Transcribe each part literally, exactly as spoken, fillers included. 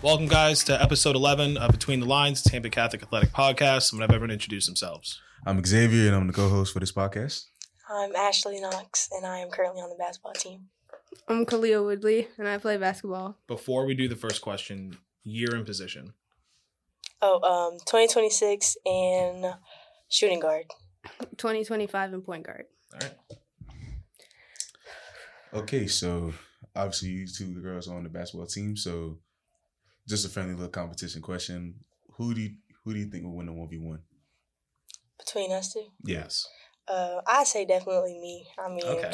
Welcome, guys, to episode eleven of Between the Lines, Tampa Catholic Athletic Podcast. I'm going to have everyone introduce themselves. I'm Xavier, and I'm the co-host for this podcast. I'm Ashley Knox, and I am currently on the basketball team. I'm Khalia Woodley, and I play basketball. Before we do the first question, year and position. Oh, um, twenty twenty-six and shooting guard. twenty twenty-five and point guard. All right. Okay, so obviously you two girls are on the basketball team, so... Just a friendly little competition question. Who do you, who do you think will win the one v one? Between us two? Yes. Uh, I say definitely me. I mean, okay.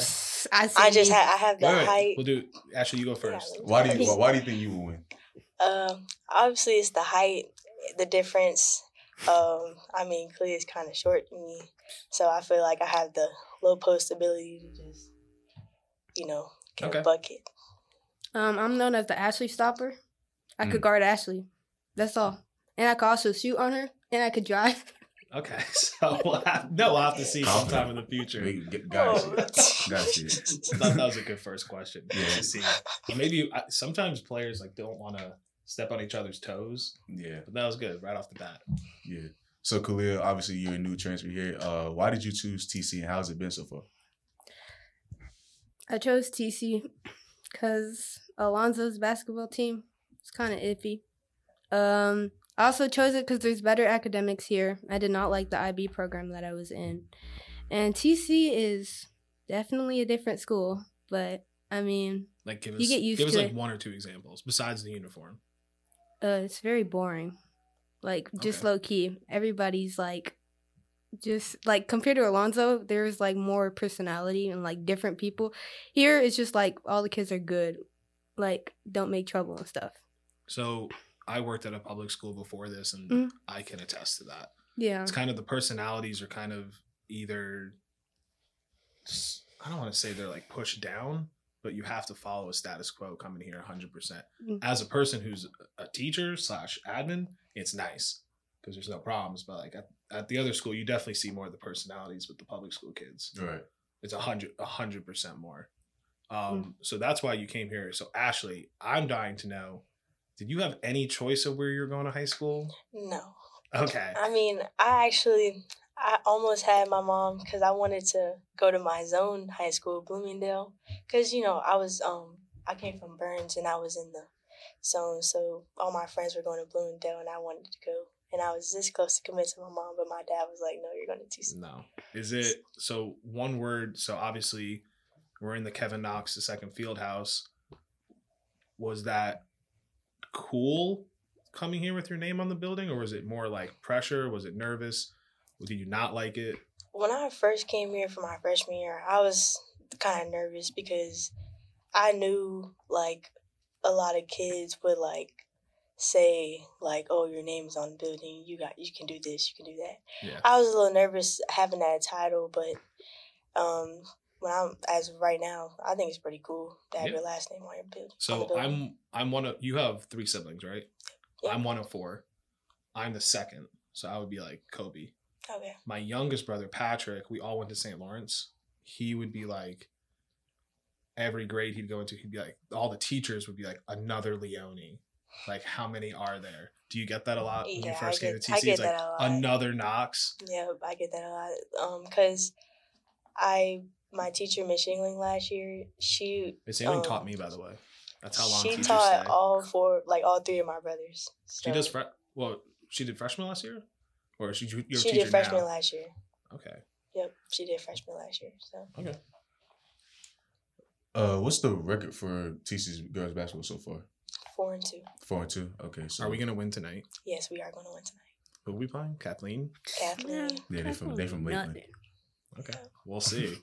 I, I just ha- I have the right. height. We'll do. Ashley, you go first. Why do you Why do you think you will win? Um, obviously it's the height, the difference. Um, I mean, Khalia is kind of short to me, so I feel like I have the low post ability to just, you know, get okay. a bucket. Um, I'm known as the Ashley stopper. I could mm. guard Ashley. That's all. And I could also shoot on her, and I could drive. Okay. So, we'll have, no, we'll have to see sometime in the future. Guys, oh. Gotcha. I thought that was a good first question. Yeah. To see. Maybe sometimes players like don't want to step on each other's toes. Yeah. But that was good right off the bat. Yeah. So, Khalia, obviously you're a new transfer here. Uh, why did you choose T C, and how has it been so far? I chose T C because Alonzo's basketball team. It's kind of iffy. Um, I also chose it because there's better academics here. I did not like the I B program that I was in. And T C is definitely a different school, but, I mean, like give us, you get used give to Give us, like, it. one or two examples besides the uniform. Uh, it's very boring. Like, just okay. low-key. Everybody's, like, just, like, compared to Alonzo, there's, like, more personality and, like, different people. Here, it's just, like, all the kids are good. Like, don't make trouble and stuff. So I worked at a public school before this, and mm. I can attest to that. Yeah. It's kind of the personalities are kind of either, I don't want to say they're like pushed down, but you have to follow a status quo coming here one hundred percent. Mm. As a person who's a teacher slash admin, it's nice because there's no problems. But like at, at the other school, you definitely see more of the personalities with the public school kids. Right. It's one hundred, one hundred percent more. Um, mm. So that's why you came here. So Ashley, I'm dying to know. Did you have any choice of where you were going to high school? No. Okay. I mean, I actually, I almost had my mom because I wanted to go to my zone high school, Bloomingdale, because, you know, I was, um, I came from Burns and I was in the zone. So all my friends were going to Bloomingdale and I wanted to go. And I was this close to committing to my mom, but my dad was like, no, you're going to T C. No. Is it, so one word, so obviously we're in the Kevin Knox, the second field house. Was that cool coming here with your name on the building, or was it more like pressure? Was it nervous? Did you not like it? When I first came here for my freshman year, I was kind of nervous because I knew like a lot of kids would like say like, "Oh, your name's on the building. You got, you can do this, you can do that." Yeah. I was a little nervous having that title, but um, when I'm as of right now, I think it's pretty cool to have yeah. your last name on your build. So building. I'm I'm one of you have three siblings, right? Yeah. I'm one of four. I'm the second, so I would be like Kobe. Okay. My youngest brother Patrick, we all went to Saint Lawrence. He would be like every grade he'd go into, he'd be like all the teachers would be like another Leone. Like how many are there? Do you get that a lot when yeah, you first I came get, to T C? I get it's that like a lot. Another Knox. Yeah, I get that a lot. Um, cause I. My teacher, Miss Yingling, last year, she... Miss Yingling um, taught me, by the way. That's how long she taught stay. all four, like all three of my brothers. So. She does... Fre- well, she did freshman last year? Or she your She did freshman now? last year. Okay. Yep, she did freshman last year. So. Okay. Uh, what's the record for T C's girls basketball so far? Four and two. Four and two. Okay. So are we going to win tonight? Yes, we are going to win tonight. Who are we playing? Kathleen? Kathleen. Yeah, they're from, they from Lakeland. Okay, yeah. We'll see.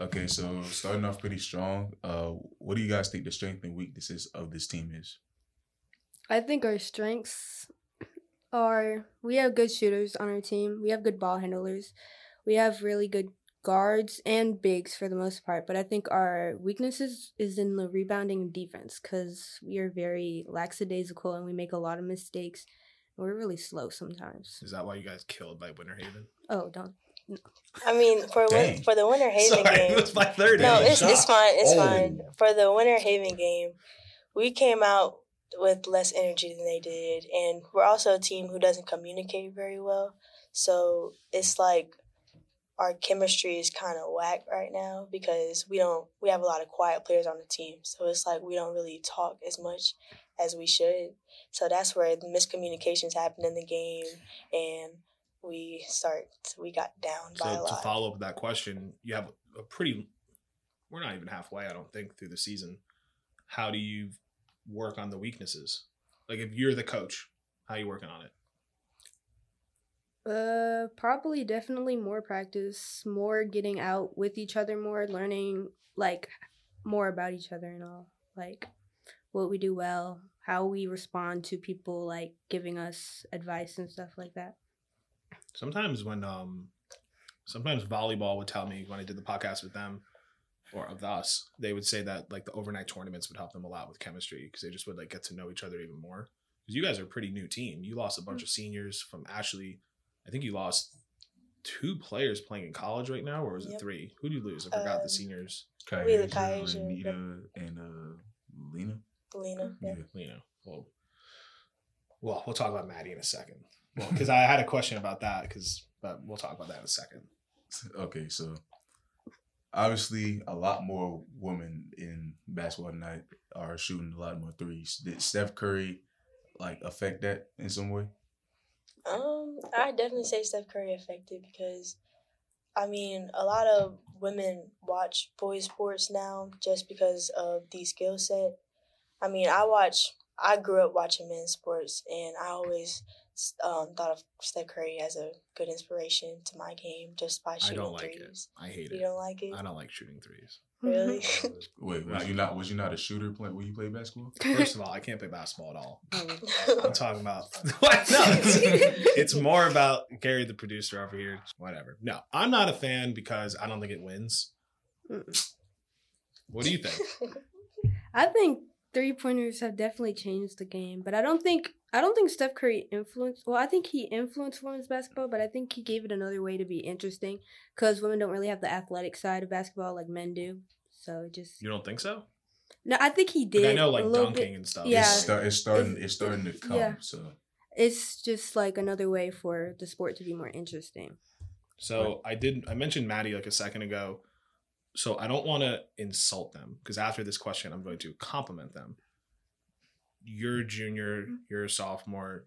Okay, so starting off pretty strong. Uh, what do you guys think the strength and weaknesses of this team is? I think our strengths are we have good shooters on our team. We have good ball handlers. We have really good guards and bigs for the most part. But I think our weaknesses is in the rebounding and defense because we are very lackadaisical and we make a lot of mistakes. We're really slow sometimes. Is that why you guys killed by Winter Haven? Oh, don't. I mean, for win- for the Winter Haven Sorry, game, it was my third no, it's, it's fine, it's oh. fine. For the Winter Haven game, we came out with less energy than they did. And we're also a team who doesn't communicate very well. So it's like our chemistry is kind of whack right now because we don't we have a lot of quiet players on the team. So it's like we don't really talk as much as we should. So that's where the miscommunications happen in the game, and we start we got down by a lot. So to follow up that question, you have a pretty we're not even halfway, I don't think, through the season. How do you work on the weaknesses? Like, if you're the coach, how are you working on it? Uh, probably definitely more practice, more getting out with each other more, learning, like, more about each other and all. Like, what we do well, how we respond to people, like, giving us advice and stuff like that. Sometimes when, um, sometimes volleyball would tell me when I did the podcast with them, or of us, they would say that, like, the overnight tournaments would help them a lot with chemistry because they just would, like, get to know each other even more. Because you guys are a pretty new team. You lost a bunch mm-hmm. of seniors from Ashley. I think you lost two players playing in college right now, or was it yep. three? Who do you lose? I forgot um, the seniors. Khalia, Anita, and uh, Lena. Lena, yeah. Lena. Well, well, we'll talk about Maddie in a second. Well, because I had a question about that, because but we'll talk about that in a second. Okay, so... Obviously, a lot more women in basketball tonight are shooting a lot more threes. Did Steph Curry, like, affect that in some way? Um, I definitely say Steph Curry affected because, I mean, a lot of women watch boys' sports now just because of the skill set. I mean, I watch – I grew up watching men's sports, and I always – Um, thought of Steph Curry as a good inspiration to my game just by shooting threes. I don't like threes. It. I hate you it. You don't like it? I don't like shooting threes. Really? Wait, was you not was you not a shooter play, when you played basketball? First of all, I can't play basketball at all. I'm talking about what? No, it's, it's more about Gary, the producer over here. Whatever. No, I'm not a fan because I don't think it wins. What do you think? I think three-pointers have definitely changed the game, but I don't think I don't think Steph Curry influenced – well, I think he influenced women's basketball, but I think he gave it another way to be interesting because women don't really have the athletic side of basketball like men do. So it just – You don't think so? No, I think he did. Like, I know, like, dunking bit, and stuff. Yeah. It's, start, it's, starting, it's, it's starting to come, yeah. So. It's just, like, another way for the sport to be more interesting. So right. I did – I mentioned Maddie, like, a second ago. So I don't want to insult them because after this question, I'm going to compliment them. You're a junior, you're a sophomore.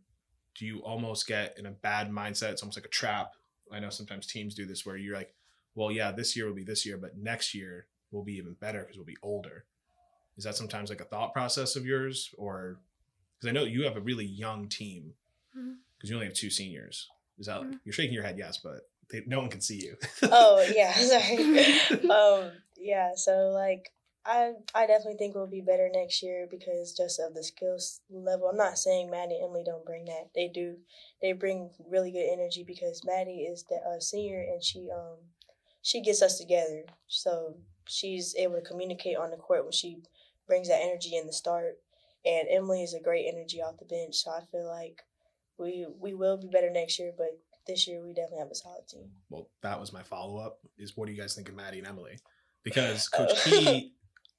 Do you almost get in a bad mindset? It's almost like a trap. I know sometimes teams do this where you're like, well, yeah, this year will be this year, but next year will be even better because we'll be older. Is that sometimes like a thought process of yours? Or because I know you have a really young team because mm-hmm. you only have two seniors. Is that mm-hmm. you're shaking your head? Yes, but they, no one can see you. Oh, yeah. Sorry. um, yeah. So like, I I definitely think we'll be better next year because just of the skills level. I'm not saying Maddie and Emily don't bring that. They do. They bring really good energy because Maddie is the uh, senior and she um she gets us together. So she's able to communicate on the court when she brings that energy in the start. And Emily is a great energy off the bench. So I feel like we we will be better next year, but this year we definitely have a solid team. Well, that was my follow up. Is what do you guys think of Maddie and Emily? Because Coach oh. Key.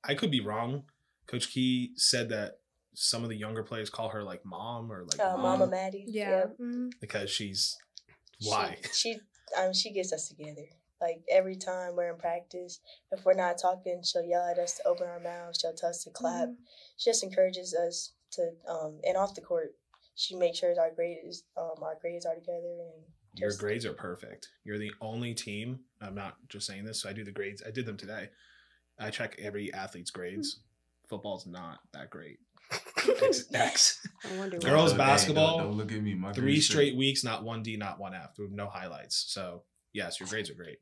I could be wrong. Coach Key said that some of the younger players call her like mom or like uh, mom. Mama Maddie. Yeah. yeah. Mm-hmm. Because she's why? She, she um she gets us together. Like every time we're in practice, if we're not talking, she'll yell at us to open our mouths, she'll tell us to clap. Mm-hmm. She just encourages us to um and off the court, she makes sure our grades um our grades are together and your just, grades are perfect. You're the only team. I'm not just saying this, so I do the grades. I did them today. I check every athlete's grades. Mm-hmm. Football's not that great. It's X. I wonder why. Girls basketball, don't, don't look at me. My three straight straight weeks, not one D, not one F. We have no highlights. So, yes, your grades are great.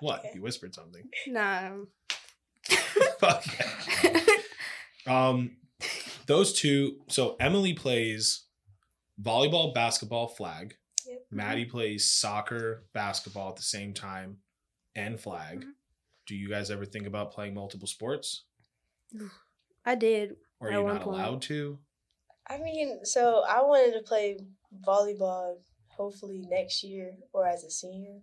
What? Okay. You whispered something. No. Fuck yeah. Um, those two. So, Emily plays volleyball, basketball, flag. Yep. Maddie mm-hmm. plays soccer, basketball at the same time, and flag. Mm-hmm. Do you guys ever think about playing multiple sports? I did. Or are you not allowed to? I mean, so I wanted to play volleyball hopefully next year or as a senior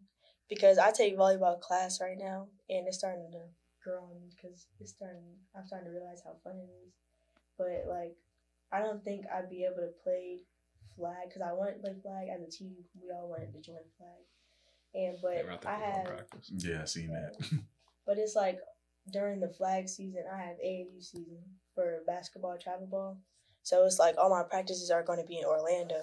because I take volleyball class right now and it's starting to grow on me because it's starting, I'm starting to realize how fun it is. but like I don't think I'd be able to play flag because I wanted to play flag as a team. We all wanted to join flag, and but I have practice. Yeah, I seen that. But it's like during the flag season, I have A A U season for basketball, travel ball, so it's like all my practices are going to be in Orlando.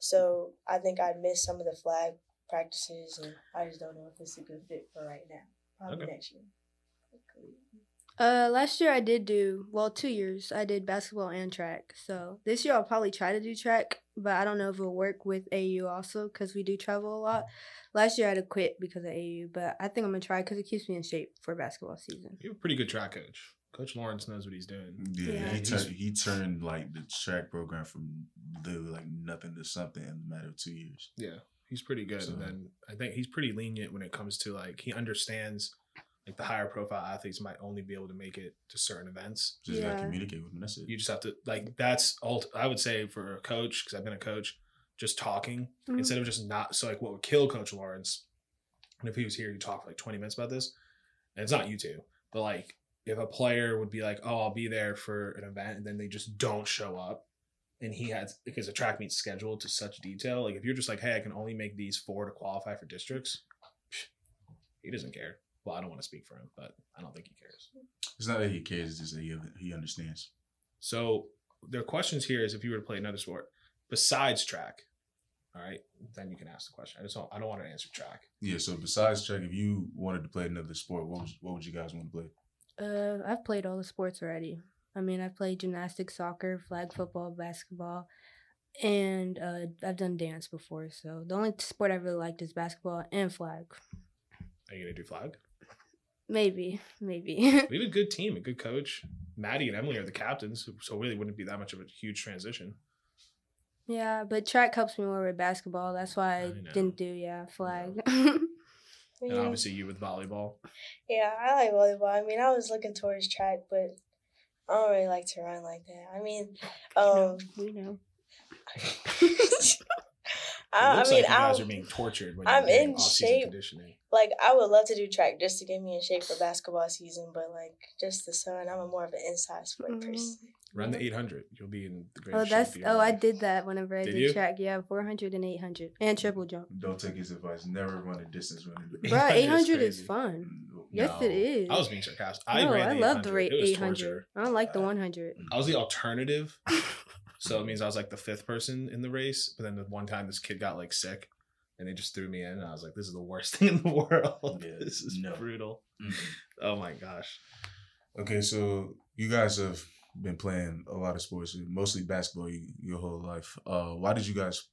So I think I missed some of the flag practices, and I just don't know if it's a good fit for right now. Probably okay. Next year. Uh, last year I did do, well, two years, I did basketball and track. So this year I'll probably try to do track, but I don't know if it'll work with A A U also because we do travel a lot. Last year I had to quit because of A A U, but I think I'm going to try because it keeps me in shape for basketball season. You're a pretty good track coach. Coach Lawrence knows what he's doing. Yeah, yeah. He, t- he turned like the track program from literally like nothing to something in a matter of two years. Yeah, he's pretty good. So, and then I think he's pretty lenient when it comes to like he understands like the higher profile athletes might only be able to make it to certain events. Just yeah. gotta communicate with them. That's it. You just have to like that's all I would say for a coach because I've been a coach. Just talking mm-hmm. instead of just not. So like what would kill Coach Lawrence? And if he was here, you talk for like twenty minutes about this, and it's not you two, but like. If a player would be like, oh, I'll be there for an event, and then they just don't show up, and he has – because the track meet's scheduled to such detail. Like, if you're just like, hey, I can only make these four to qualify for districts, he doesn't care. Well, I don't want to speak for him, but I don't think he cares. It's not that he cares. It's just that he, he understands. So the questions here is if you were to play another sport besides track, all right, then you can ask the question. I just don't, I don't want to answer track. Yeah, so besides track, if you wanted to play another sport, what was, what would you guys want to play? Uh, I've played all the sports already. I mean, I've played gymnastics, soccer, flag football, basketball, and uh, I've done dance before. So the only sport I really liked is basketball and flag. Are you going to do flag? Maybe, maybe. We have a good team, a good coach. Maddie and Emily are the captains, so really wouldn't be that much of a huge transition. Yeah, but track helps me more with basketball. That's why I, I didn't do, yeah, flag. And obviously you with volleyball. Yeah, I like volleyball. I mean, I was looking towards track, but I don't really like to run like that. I mean, um, we know. We know. I, it looks I mean, like you guys I'm, are being tortured when I'm in shape. Conditioning. Like, I would love to do track just to get me in shape for basketball season, but like just the sun, I'm a more of an inside sport mm-hmm. person. Run the eight hundred. You'll be in the greatest oh, that's, shape. Oh, life. I did that whenever I did, did track. Yeah, four hundred and eight hundred. And triple jump. Don't take his advice. Never run a distance running. Bro, eight hundred is, is fun. No. Yes, it is. I was being sarcastic. I no, ran I the loved the eight hundred. I don't like the one hundred. I was the alternative. So it means I was like the fifth person in the race. But then the one time this kid got like sick. And they just threw me in. And I was like, this is the worst thing in the world. Yeah, this is no. brutal. Mm-hmm. Oh, my gosh. Okay, so you guys have... been playing a lot of sports, mostly basketball your whole life. Uh, why did you guys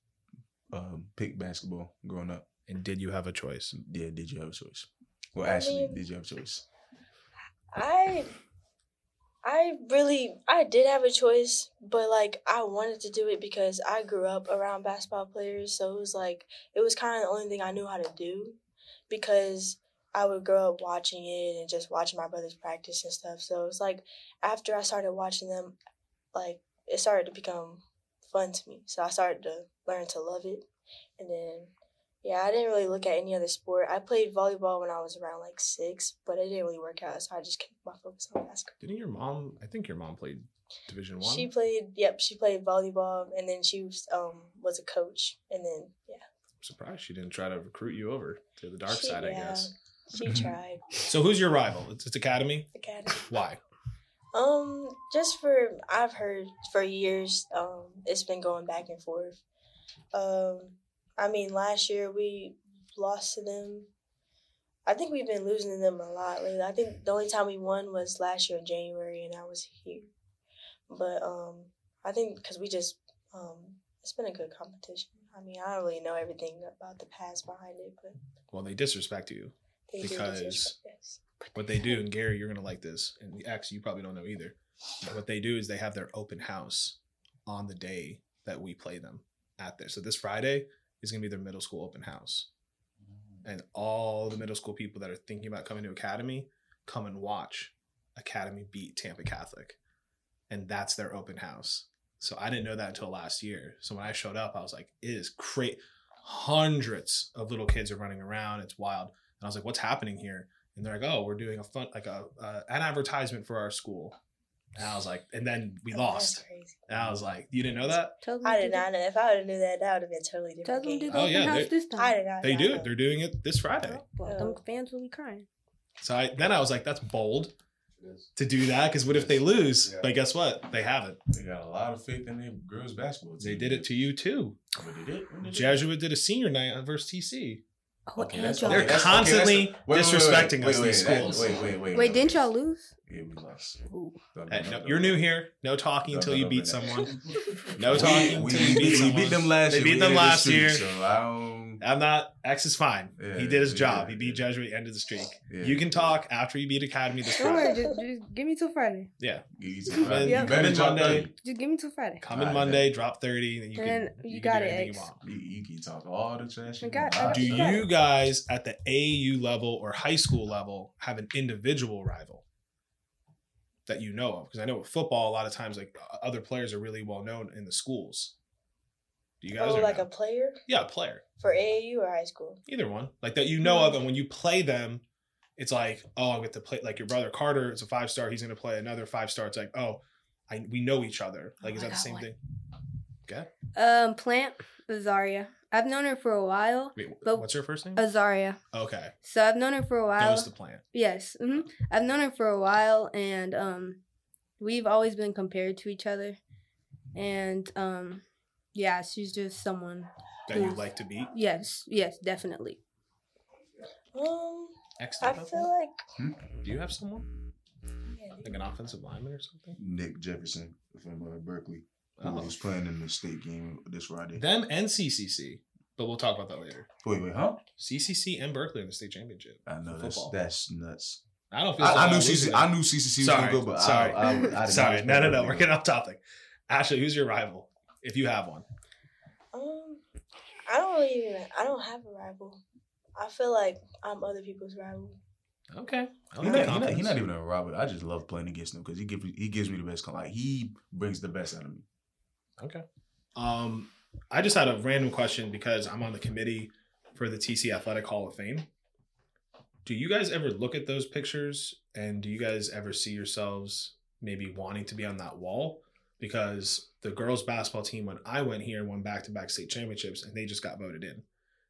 uh, pick basketball growing up? And did you have a choice? Yeah, did you have a choice? Well, I Ashley, mean, did you have a choice? I, I really, I did have a choice, but, like, I wanted to do it because I grew up around basketball players, so it was, like, it was kind of the only thing I knew how to do because – I would grow up watching it and just watching my brothers practice and stuff. So it was like after I started watching them, like it started to become fun to me. So I started to learn to love it. And then, yeah, I didn't really look at any other sport. I played volleyball when I was around like six, but it didn't really work out. So I just kept my focus on basketball. Didn't your mom, I think your mom played Division One? She played, yep, she played volleyball. And then she was, um, was a coach. And then, yeah. I'm surprised she didn't try to recruit you over to the dark she, side, I yeah. guess. She tried. So who's your rival? It's, it's Academy? Academy. Why? Um, just for, I've heard for years, um, it's been going back and forth. Um, I mean, last year we lost to them. I think we've been losing to them a lot lately. I think the only time we won was last year in January, and I was here. But um, I think because we just, um, it's been a good competition. I mean, I don't really know everything about the past behind it. But well, they disrespect you. Because what they do, and Gary, you're going to like this, and X, you probably don't know either. What they do is they have their open house on the day that we play them at there. So this Friday is going to be their middle school open house. And all the middle school people that are thinking about coming to Academy, come and watch Academy beat Tampa Catholic. And that's their open house. So I didn't know that until last year. So when I showed up, I was like, it is crazy. Hundreds of little kids are running around. It's wild. And I was like, what's happening here? And they're like, oh, we're doing a fun, like a uh, an advertisement for our school. And I was like, and then we oh, lost. And I was like, you didn't know that? Totally I did not know. If I would have knew that, that would have been a totally different. Totally did oh, yeah, house this time. I did not. They do it. They're doing it this Friday. Oh, well, oh. Them fans will be crying. So I, then I was like, that's bold to do that, because what if they lose? Yeah. But guess what? They haven't. They got a lot of faith in their girls' basketball team. They did it to you too. What did it? What did Jesuit it? Did a senior night versus T C. Oh, okay, that's they're that's, constantly okay, the, wait, disrespecting wait, wait, wait, us. Wait, these wait, schools. Wait, wait, wait, wait. Wait, didn't y'all lose? Yeah, we lost. Hey, no, you're new here. No talking until you beat someone. No talking until you beat someone. We beat them last year. They beat them last year. So I don't... I'm not. X is fine. Yeah, he did his job. Yeah. He beat Jesuit. Ended the streak. Yeah. You can talk after you beat Academy this Friday. Sure, just, just give me till Friday. Yeah. Come in, yep. come in Monday. Just give me till Friday. Come in Monday. Drop thirty. And you and can. You, you got can do it. X. You, want. You, you can talk all the trash. You got, got, do you, got you guys at the A A U level or high school level have an individual rival that you know of? Because I know with football, a lot of times like other players are really well known in the schools. Do you guys oh, like not? a player? Yeah, a player. For A A U or high school? Either one. Like that you know mm-hmm. of, and when you play them, it's like, oh, I get to play. Like your brother Carter, it's a five-star. He's going to play another five-star. It's like, oh, I we know each other. Like, oh, is that the same one. thing? Okay. Um, Plant, Zarya. I've known her for a while. Wait, but what's her first name? Zarya. Okay. So I've known her for a while. Knows the Plant. Yes. Mm-hmm. I've known her for a while, and um, we've always been compared to each other. And... um. Yeah, she's just someone that you like to beat. Yes, yes, definitely. Um, I feel like. Hmm? Do you have someone? Yeah, like an offensive lineman or something? Nick Jefferson from uh, Berkeley, who oh. was playing in the state game this Friday. Them and C C C, but we'll talk about that later. Wait, wait, huh? C C C and Berkeley in the state championship. I know that's football. That's nuts. I don't feel. I, so I knew C C C. I knew C C C was sorry, gonna go, but sorry, I, I, I sorry, no, no, no. We're getting off topic. Ashley, who's your rival? If you have one. Um, I don't really even, I don't have a rival. I feel like I'm other people's rival. Okay. He's not, he not, he not even a rival. I just love playing against him because he gives he gives me the best. Like, he brings the best out of me. Okay. Um, I just had a random question because I'm on the committee for the T C Athletic Hall of Fame. Do you guys ever look at those pictures, and do you guys ever see yourselves maybe wanting to be on that wall? Because the girls' basketball team, when I went here, won back-to-back state championships, and they just got voted in.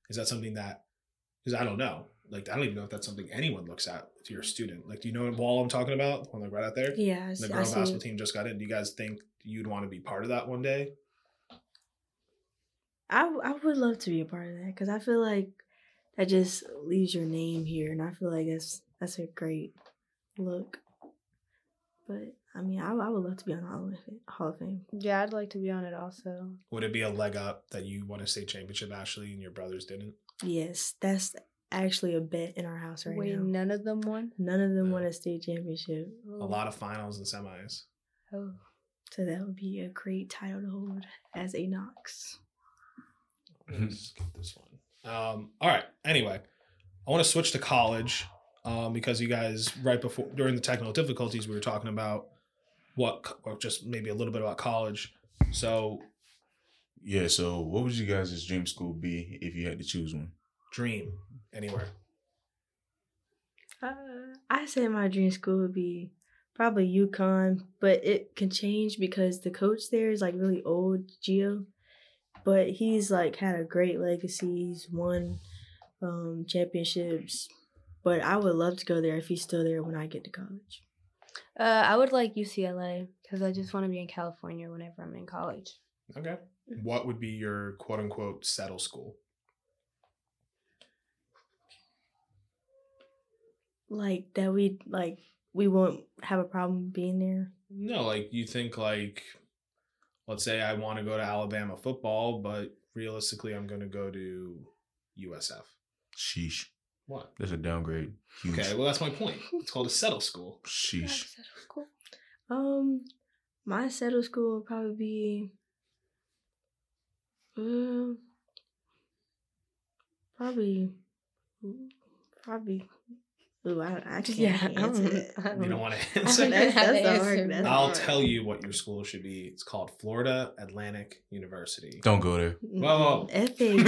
Is that something that – because I don't know. Like, I don't even know if that's something anyone looks at to your student. Like, do you know what wall I'm talking about? The one like right out there? Yeah. The girls' basketball team just got in. Do you guys think you'd want to be part of that one day? I, I would love to be a part of that because I feel like that just leaves your name here, and I feel like that's, that's a great look. But – I mean, I, I would love to be on the Hall of Fame. Yeah, I'd like to be on it also. Would it be a leg up that you won a state championship, Ashley, and your brothers didn't? Yes, that's actually a bet in our house right Wait, now. Wait, none of them won? None of them no. won a state championship. Oh. A lot of finals and semis. Oh. So that would be a great title to hold as a Knox. Let's get this one. Um, all right. Anyway, I want to switch to college um, because you guys, right before, during the technical difficulties, we were talking about what, or just maybe a little bit about college. So, yeah. So, what would you guys' dream school be if you had to choose one? Dream anywhere. Uh, I say my dream school would be probably UConn, but it can change because the coach there is like really old, Gio, but he's like had a great legacy. He's won um, championships, but I would love to go there if he's still there when I get to college. Uh, I would like U C L A because I just want to be in California whenever I'm in college. Okay. What would be your quote-unquote settle school? Like that we like we won't have a problem being there? No, like you think like, let's say I want to go to Alabama football, but realistically I'm going to go to U S F. Sheesh. What? There's a downgrade. Huge. Okay, well that's my point. It's called a settle school. Sheesh. Settle school. Um, my settle school would probably be, uh, probably, probably. Ooh, I, I can't yeah, answer that. I don't, you don't want to answer that. That's the hard. That's I'll hard. tell you what your school should be. It's called Florida Atlantic University. Don't go there. Whoa. F A U.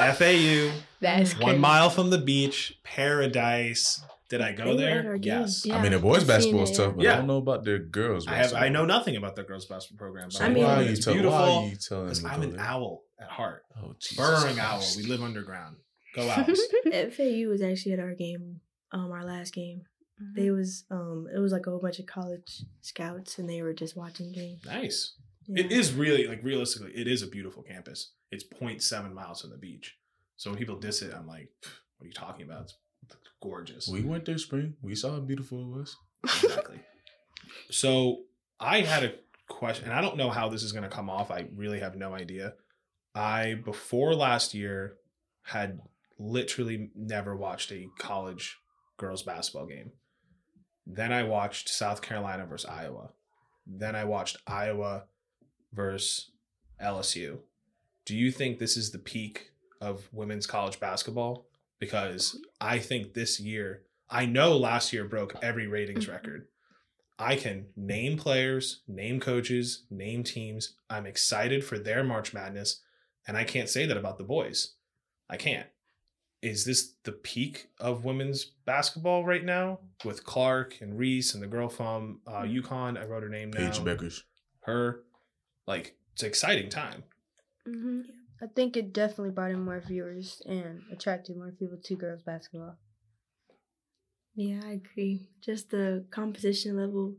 F A U. That's one mile from the beach. Paradise. Did I go there? Yes. Yeah. I mean, the boys' basketball is tough, but yeah. I don't know about their girls' basketball. I, have, I know nothing about their girls' basketball program. But I mean, why, are you tell, why are you telling me? I'm an owl at heart. Oh, Jesus Burrowing owl. We live underground. Go Owls. F A U was actually at our game, um, our last game. Mm-hmm. They was, um, it was like a whole bunch of college scouts, and they were just watching games. Nice. Yeah. It is really, like, realistically, it is a beautiful campus. It's zero point seven miles from the beach. So when people diss it, I'm like, what are you talking about? It's gorgeous. We went there spring. We saw how beautiful it was. Exactly. So I had a question, and I don't know how this is going to come off. I really have no idea. I, before last year, had literally never watched a college girls basketball game. Then I watched South Carolina versus Iowa. Then I watched Iowa versus L S U. Do you think this is the peak of women's college basketball? Because I think this year, I know last year broke every ratings record. I can name players, name coaches, name teams. I'm excited for their March Madness, and I can't say that about the boys. I can't. Is this the peak of women's basketball right now with Clark and Reese and the girl from uh, UConn? I wrote her name now. Paige Bueckers. Her. Like, it's an exciting time. Mm-hmm. I think it definitely brought in more viewers and attracted more people to girls basketball. Yeah, I agree. Just the competition level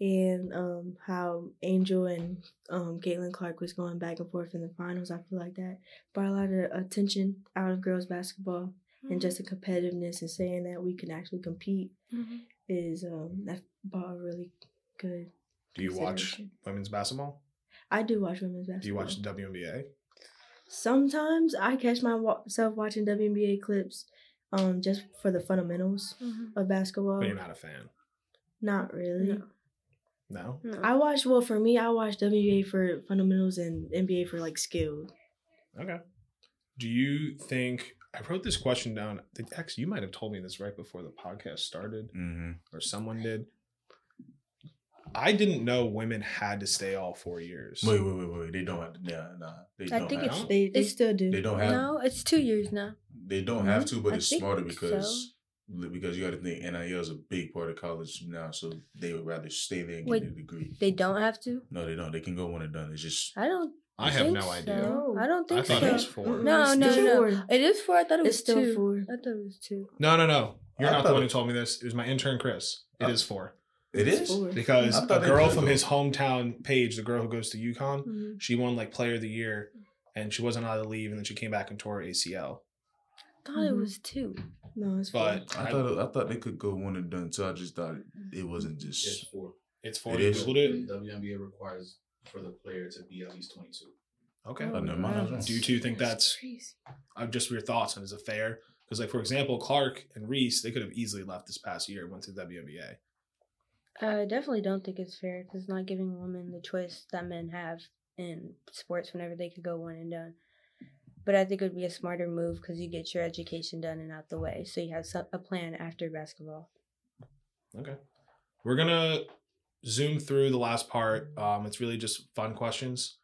and um, how Angel and um, Caitlin Clark was going back and forth in the finals. I feel like that brought a lot of attention out of girls basketball, mm-hmm. and just the competitiveness and saying that we can actually compete, mm-hmm. is um, that brought a really good. Do you watch women's basketball? I do watch women's basketball. Do you watch the W N B A? Sometimes I catch myself watching W N B A clips um, just for the fundamentals, mm-hmm. of basketball. But you're not a fan? Not really. No. no? I watch, well, for me, I watch W N B A for fundamentals and N B A for, like, skill. Okay. Do you think, I wrote this question down. Actually, you might have told me this right before the podcast started, mm-hmm. or someone did. I didn't know women had to stay all four years. Wait, wait, wait, wait. They don't have to. Yeah, nah, they I don't think have it's, to. They, they still do. They don't have. No, it's two years now. They don't have to, but I it's smarter because so. because you got to think N I L is a big part of college now, so they would rather stay there and get wait, their degree. They don't have to? No, they don't. They can go one and done. It's just. I don't. I have no idea. So. I don't think so. I thought so. It was four. No, no, no. Four. It is four. I thought it was it's still two. Four. I thought it was two. No, no, no. You're I not the one who told me this. It was my intern, Chris. It oh. is four. It is? Because a girl from his hometown, Paige, the girl who goes to UConn, mm-hmm. she won, like, player of the year, and she wasn't allowed to leave, and then she came back and tore her A C L. I thought mm-hmm. it was two. No, it's but four. I, I thought it, I thought they could go one and done, so I just thought it wasn't just... It's four. It's four. It is? It. The W N B A requires for the player to be at least twenty-two. Okay. Oh, wow. Do you two think that's... that's uh, just your thoughts on, is it fair? Because, like, for example, Clark and Reese, they could have easily left this past year, went to the W N B A. I definitely don't think it's fair because it's not giving women the choice that men have in sports whenever they could go one and done. But I think it would be a smarter move because you get your education done and out the way. So you have a plan after basketball. Okay. We're going to zoom through the last part. Um, it's really just fun questions.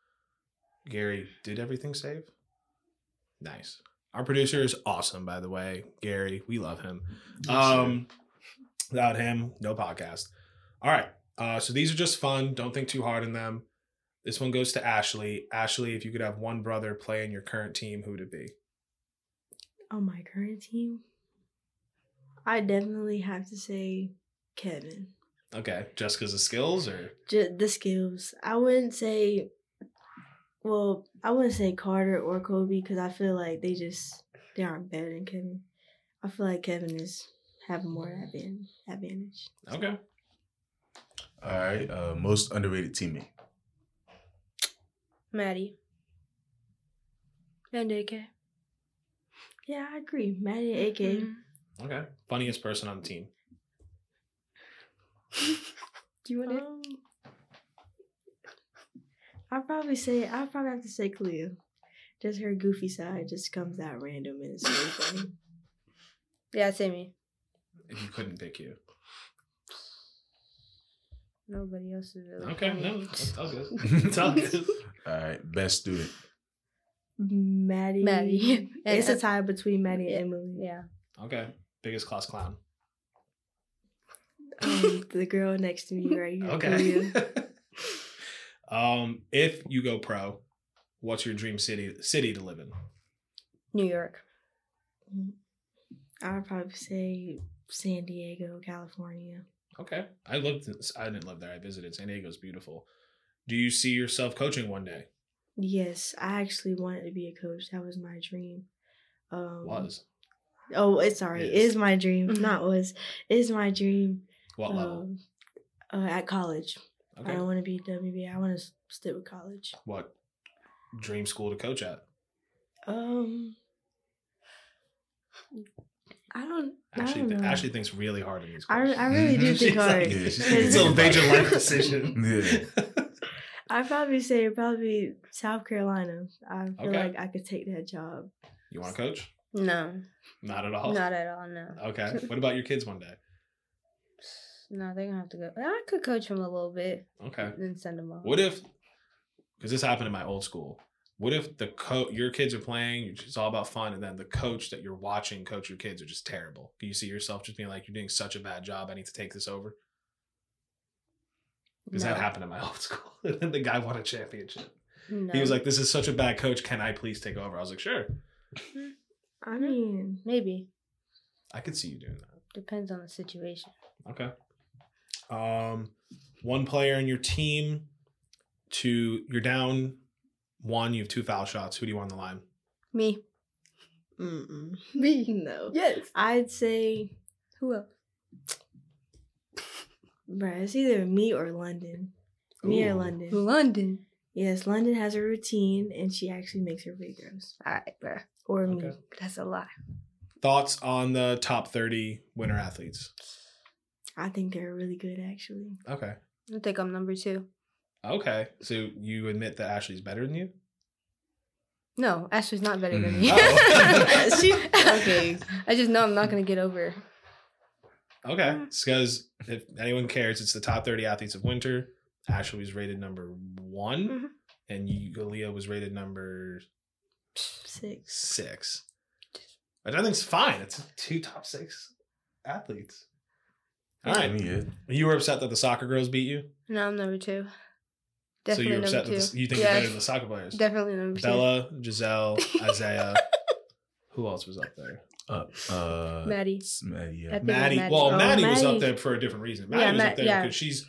Gary, did everything save? Nice. Our producer is awesome, by the way. Gary, we love him. Um, without him, no podcast. All right, uh, so these are just fun. Don't think too hard on them. This one goes to Ashley. Ashley, if you could have one brother play in your current team, who would it be? On my current team? I definitely have to say Kevin. Okay, just because of skills or? Just the skills. I wouldn't say, well, I wouldn't say Carter or Kobe because I feel like they just, they aren't better than Kevin. I feel like Kevin is having more advantage. So. Okay. All right, uh, most underrated teammate. Maddie. And A K. Yeah, I agree. Maddie and A K. Mm-hmm. Okay. Funniest person on the team. Do you want it? Um, I'll probably say, I'll probably have to say Khalia. Just her goofy side just comes out random and it's really funny. Yeah, say me. If you couldn't pick you. Nobody else is really. Okay, funny. No, it's all good. It's all good. All right, best student. Maddie. Maddie. It's a tie between Maddie and Emily. Yeah. Okay. Biggest class clown. Um, the girl next to me right here. Okay. um, if you go pro, what's your dream city city to live in? New York. I would probably say San Diego, California. Okay. I lived in, I didn't live there. I visited. San Diego's beautiful. Do you see yourself coaching one day? Yes. I actually wanted to be a coach. That was my dream. Um, was. Oh, it's sorry. Is. is my dream. Not was. Is my dream. What um, level? Uh, at college. Okay. I don't want to be W N B A. I want to stick with college. What dream school to coach at? Um... I don't, Ashley, I don't know. Ashley thinks really hard in these questions. I, I really do think hard. Like, yeah, it's a major life decision. Yeah. I'd probably say probably South Carolina. I feel okay. like I could take that job. You want to coach? No. Not at all? Not at all, no. Okay. What about your kids one day? No, they're going to have to go. I could coach them a little bit. Okay. Then send them off. What if, because this happened in my old school. What if the co- your kids are playing, it's all about fun, and then the coach that you're watching coach your kids are just terrible? Do you see yourself just being like, you're doing such a bad job, I need to take this over? Because no. that happened in my old school. And then the guy won a championship. No. He was like, this is such a bad coach, can I please take over? I was like, sure. I mean, maybe. I could see you doing that. Depends on the situation. Okay. Um, one player in your team to, you're down... One, you have two foul shots. Who do you want on the line? Me. Mm-mm. Me? No. Yes. I'd say, who else? Bruh, it's either me or London. Ooh. Me or London. London. Yes, London has a routine, and she actually makes her free throws. All right, bruh. Or okay. me. That's a lie. Thoughts on the top thirty winter athletes? I think they're really good, actually. Okay. I think I'm number two. Okay, so you admit that Ashley's better than you? No, Ashley's not better than me. Oh. she, okay, I just know I'm not going to get over. Okay, because if anyone cares, it's the top thirty athletes of winter. Ashley was rated number one, mm-hmm. and Khalia was rated number... Six. Six. Which I think it's fine. It's two top six athletes. All right. Yeah. You were upset that the soccer girls beat you? No, I'm number two. Definitely so you're upset that the, you think yeah, you're better than the soccer players? Definitely number Bella, two. Bella, Giselle, Isaiah. Who else was up there? Uh, uh, Maddie. Maddie, yeah. Maddie. Maddie. Well, oh, Maddie, Maddie was up there for a different reason. Maddie yeah, was Ma- up there yeah. because she's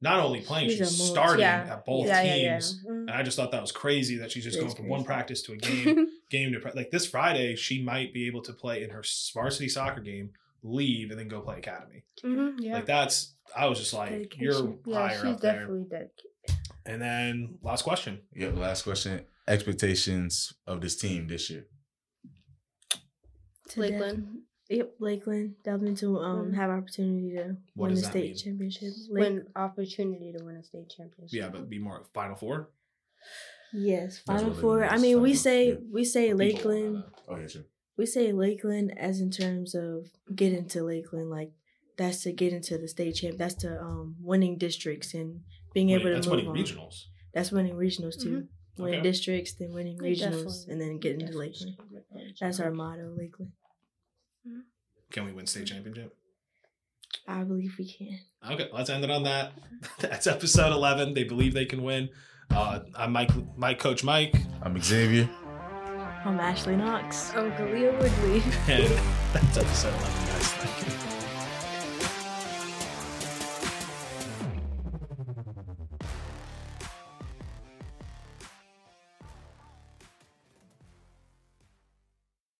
not only playing, she's, she's starting yeah. at both yeah, teams. Yeah, yeah. Mm-hmm. And I just thought that was crazy that she's just it's going from crazy. one practice to a game. game to Like this Friday, she might be able to play in her varsity soccer game, leave, and then go play Academy. Mm-hmm, yeah. Like that's, I was just like, dedication. You're yeah, higher up there. Definitely dedicated. And then last question. Yeah, last question. Expectations of this team this year. To Lakeland. Def- yep, Lakeland. Delving into um have opportunity to what win a state mean? championship. Lake- win opportunity to win a state championship. Yeah, but be more Final Four. Yes, Final Four. I mean, final, we say yeah. we say Lakeland. Oh yeah, sure. We say Lakeland as in terms of get into Lakeland, like that's to get into the state champ. That's to um winning districts and. Being able winning, to move on. That's winning regionals. That's winning regionals, too. Mm-hmm. Winning okay. districts, then winning regionals, Definitely. and then getting Definitely. to Lakeland. That's our motto, Lakeland. Can we win state championship? I believe we can. Okay, let's end it on that. That's episode eleven. They believe they can win. Uh, I'm Mike, Mike, Coach Mike. I'm Xavier. I'm Ashley Knox. I'm Khalia Woodley. And that's episode eleven, guys. Thank you.